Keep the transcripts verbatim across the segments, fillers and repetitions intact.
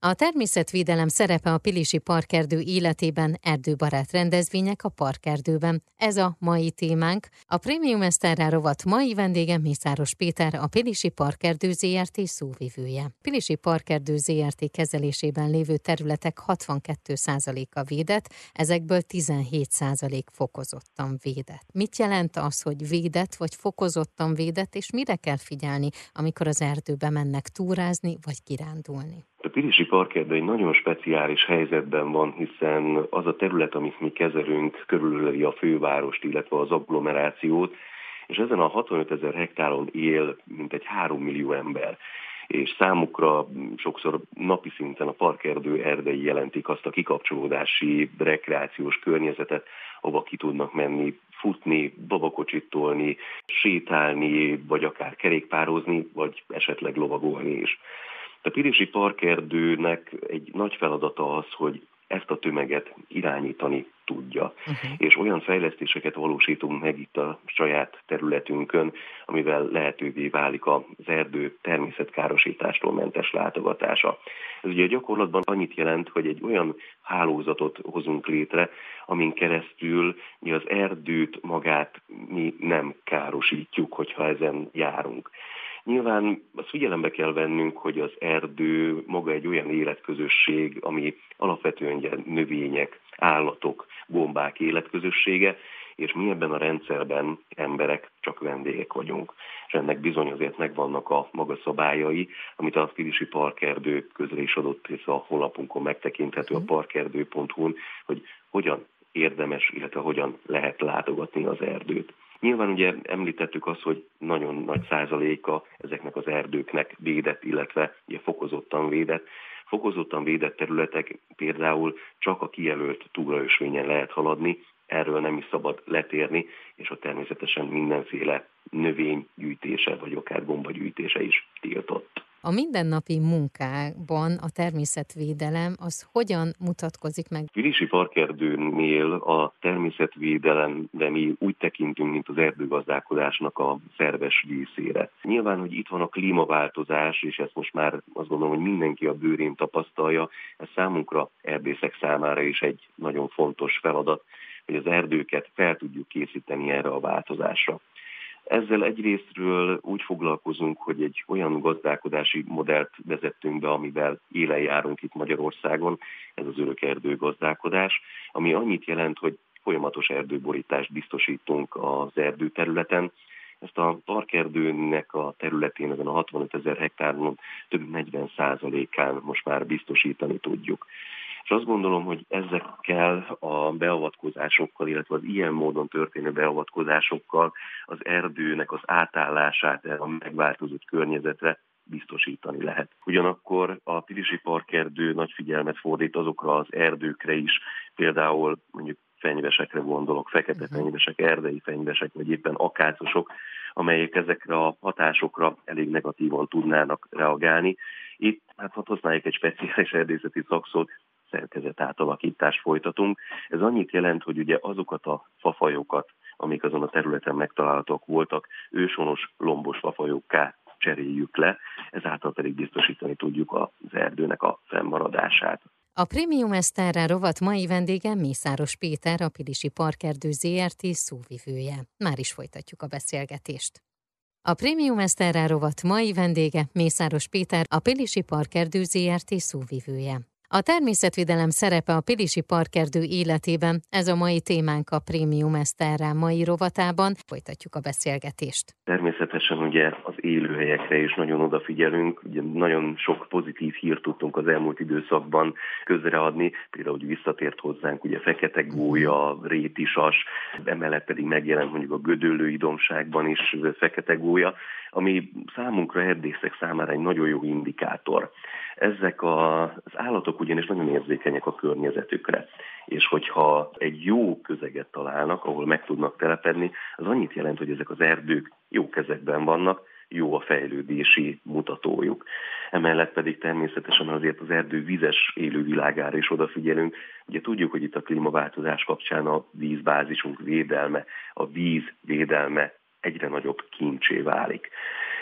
A természetvédelem szerepe a Pilisi Parkerdő életében, erdőbarát rendezvények a parkerdőben. Ez a mai témánk. A Prémium Eszterra rovat mai vendége Mészáros Péter, a Pilisi Parkerdő zé er té szóvivője. Pilisi Parkerdő zé er té kezelésében lévő területek hatvankét százaléka védett, ezekből tizenhét százalék fokozottan védett. Mit jelent az, hogy védett vagy fokozottan védett, és mire kell figyelni, amikor az erdőbe mennek túrázni vagy kirándulni? A Pilisi Parkerdő egy nagyon speciális helyzetben van, hiszen az a terület, amit mi kezelünk, körülöli a fővárost, illetve az agglomerációt, és ezen a hatvanöt ezer hektáron él mintegy három millió ember, és számukra sokszor napi szinten a parkerdő erdei jelentik azt a kikapcsolódási, rekreációs környezetet, ahova ki tudnak menni, futni, babakocsit tolni, sétálni, vagy akár kerékpározni, vagy esetleg lovagolni is. A Pilisi Parkerdőnek egy nagy feladata az, hogy ezt a tömeget irányítani tudja. Uh-huh. És olyan fejlesztéseket valósítunk meg itt a saját területünkön, amivel lehetővé válik az erdő természetkárosítástól mentes látogatása. Ez ugye gyakorlatban annyit jelent, hogy egy olyan hálózatot hozunk létre, amin keresztül mi az erdőt magát mi nem károsítjuk, hogyha ezen járunk. Nyilván azt figyelembe kell vennünk, hogy az erdő maga egy olyan életközösség, ami alapvetően ugye növények, állatok, gombák életközössége, és mi ebben a rendszerben emberek csak vendégek vagyunk. És ennek bizony azért megvannak a maga szabályai, amit a Pilisi Parkerdő közre is adott, és a honlapunkon megtekinthető a parkerdő pont hu-n, hogy hogyan érdemes, illetve hogyan lehet látogatni az erdőt. Nyilván ugye említettük azt, hogy nagyon nagy százaléka ezeknek az erdőknek védett, illetve ugye fokozottan védett. Fokozottan védett területek például csak a kijelölt túraösvényen lehet haladni, erről nem is szabad letérni, és ott természetesen mindenféle növénygyűjtése vagy akár gombagyűjtése is tiltott. A mindennapi munkában a természetvédelem az hogyan mutatkozik meg? Pilisi Parkerdőnél a természetvédelem, de mi úgy tekintünk, mint az erdőgazdálkodásnak a szerves részére. Nyilván, hogy itt van a klímaváltozás, és ezt most már azt gondolom, hogy mindenki a bőrén tapasztalja, ez számunkra, erdészek számára is egy nagyon fontos feladat, hogy az erdőket fel tudjuk készíteni erre a változásra. Ezzel egyrésztről úgy foglalkozunk, hogy egy olyan gazdálkodási modellt vezettünk be, amivel élen járunk itt Magyarországon, ez az örök erdőgazdálkodás, ami annyit jelent, hogy folyamatos erdőborítást biztosítunk az erdőterületen. Ezt a parkerdőnek a területén, ezen a hatvanöt ezer hektáron több negyven százalékán most már biztosítani tudjuk. És azt gondolom, hogy ezekkel a beavatkozásokkal, illetve az ilyen módon történő beavatkozásokkal az erdőnek az átállását a megváltozott környezetre biztosítani lehet. Ugyanakkor a Pilisi Parkerdő nagy figyelmet fordít azokra az erdőkre is, például mondjuk fenyvesekre gondolok, fekete fenyvesek, erdei fenyvesek, vagy éppen akácosok, amelyek ezekre a hatásokra elég negatívan tudnának reagálni. Itt, hát ha használjuk egy speciális erdészeti szakszót, szerkezet átalakítást folytatunk. Ez annyit jelent, hogy ugye azokat a fafajokat, amik azon a területen megtalálhatók voltak, őshonos, lombos fafajokká cseréljük le, ezáltal pedig biztosítani tudjuk az erdőnek a fennmaradását. A Prémium Eszterra rovat mai vendége Mészáros Péter, a Pilisi Parkerdő zé er té szóvivője. Már is folytatjuk a beszélgetést. A Prémium Eszterra rovat mai vendége Mészáros Péter, a Pilisi Parkerdő zé er té szóvivője. A természetvédelem szerepe a Pilisi Parkerdő életében, ez a mai témánk a Prémium Eszterra mai rovatában. Folytatjuk a beszélgetést. Természetesen ugye az élőhelyekre is nagyon odafigyelünk, ugye nagyon sok pozitív hírt tudtunk az elmúlt időszakban közreadni, például, hogy visszatért hozzánk ugye fekete gólya, rétisas, emellett pedig megjelent mondjuk a gödöllői dombságban is fekete gólya, ami számunkra, erdészek számára egy nagyon jó indikátor. Ezek az állatok ugyanis nagyon érzékenyek a környezetükre, és hogyha egy jó közeget találnak, ahol meg tudnak telepedni, az annyit jelent, hogy ezek az erdők jó kezekben vannak, jó a fejlődési mutatójuk. Emellett pedig természetesen azért az erdő vizes élővilágára is odafigyelünk. Ugye tudjuk, hogy itt a klímaváltozás kapcsán a vízbázisunk védelme, a víz védelme egyre nagyobb kincsé válik.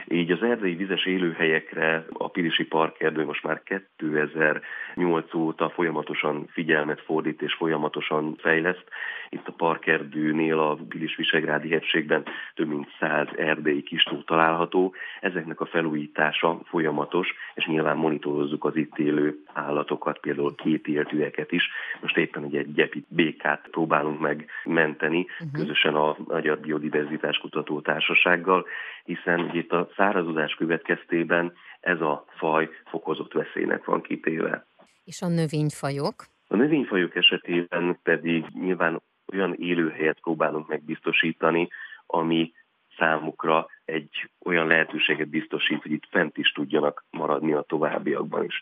Így az erdei vizes élőhelyekre a Pilisi Parkerdő most már kétezer-nyolc óta folyamatosan figyelmet fordít és folyamatosan fejleszt. Itt a Parkerdőnél a Pilis-Visegrádi hegységben több mint száz erdei kistó található. Ezeknek a felújítása folyamatos, és nyilván monitorozzuk az itt élő állatokat, például két éltűeket is. Most éppen ugye egy gyepi békát próbálunk megmenteni, uh-huh. közösen a Magyar Biodiverzitás Kutató Társasággal, hiszen itt a szárazodás következtében ez a faj fokozott veszélynek van kitéve. És a növényfajok? A növényfajok esetében pedig nyilván olyan élőhelyet próbálunk megbiztosítani, ami számukra egy olyan lehetőséget biztosít, hogy itt fent is tudjanak maradni a továbbiakban is.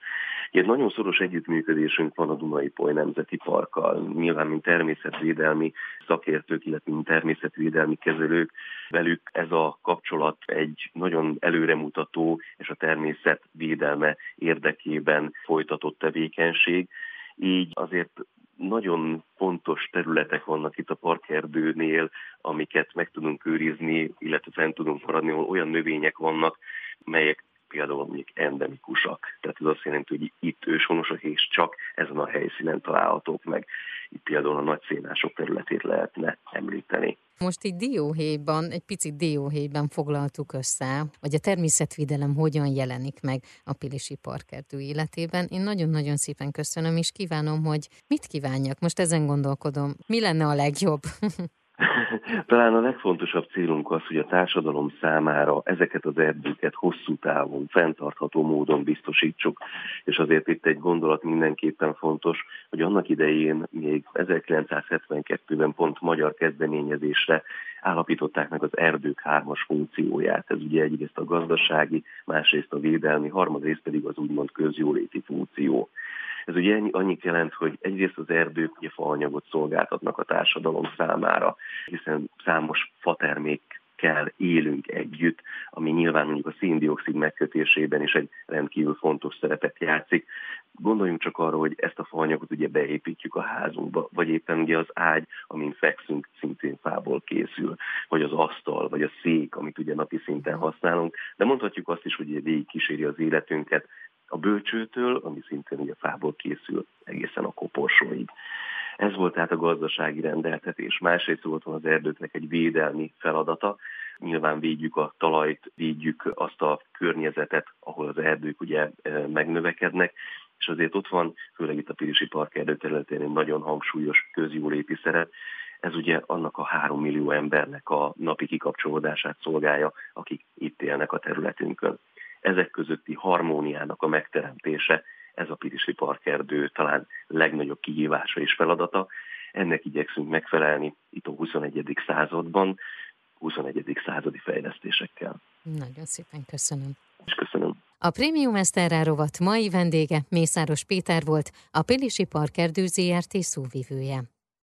Egy nagyon szoros együttműködésünk van a Dunai-Ipoly Nemzeti Parkkal. Nyilván, mint természetvédelmi szakértők, illetve mint természetvédelmi kezelők, velük ez a kapcsolat egy nagyon előremutató és a természet védelme érdekében folytatott tevékenység. Így azért nagyon fontos területek vannak itt a parkerdőnél, amiket meg tudunk őrizni, illetve fent tudunk maradni, ahol olyan növények vannak, melyek például még endemikusak. Tehát ez azt jelenti, hogy itt őshonosak és csak ezen a helyszínen találhatók meg. Itt például a nagyszénások területét lehetne említeni. Most így dióhéjban, egy picit dióhéjban foglaltuk össze, hogy a természetvédelem hogyan jelenik meg a Pilisi Parkerdő életében. Én nagyon-nagyon szépen köszönöm, és kívánom, hogy mit kívánjak. Most ezen gondolkodom, mi lenne a legjobb? Talán a legfontosabb célunk az, hogy a társadalom számára ezeket az erdőket hosszú távon, fenntartható módon biztosítsuk, és azért itt egy gondolat mindenképpen fontos, hogy annak idején még ezerkilencszázhetvenkettőben pont magyar kezdeményezésre állapították meg az erdők hármas funkcióját. Ez ugye egyrészt a gazdasági, másrészt a védelmi, harmadrészt pedig az úgymond közjóléti funkció. Ez ugye annyit jelent, hogy egyrészt az erdők ugye faanyagot szolgáltatnak a társadalom számára, hiszen számos fatermékkel élünk együtt, ami nyilván mondjuk a szén-dioxid megkötésében is egy rendkívül fontos szerepet játszik. Gondoljunk csak arra, hogy ezt a faanyagot ugye beépítjük a házunkba, vagy éppen ugye az ágy, amin fekszünk, szintén fából készül, vagy az asztal, vagy a szék, amit ugye napi szinten használunk, de mondhatjuk azt is, hogy ugye végigkíséri az életünket, a bölcsőtől, ami szintén ugye fából készül, egészen a koporsóig. Ez volt tehát a gazdasági rendeltetés. Másrészt volt az erdőknek egy védelmi feladata. Nyilván védjük a talajt, védjük azt a környezetet, ahol az erdők ugye megnövekednek, és azért ott van, főleg itt a Pilisi Parkerdő területén egy nagyon hangsúlyos közjóléti szerep. Ez ugye annak a három millió embernek a napi kikapcsolódását szolgálja, akik itt élnek a területünkön. Ezek közötti harmóniának a megteremtése, ez a Pilisi Parkerdő talán legnagyobb kihívása és feladata. Ennek igyekszünk megfelelni itt a huszonegyedik században, huszonegyedik századi fejlesztésekkel. Nagyon szépen köszönöm. És köszönöm. A Prémium Eszterra rovat mai vendége Mészáros Péter volt, a Pilisi Parkerdő zé er té szóvivője.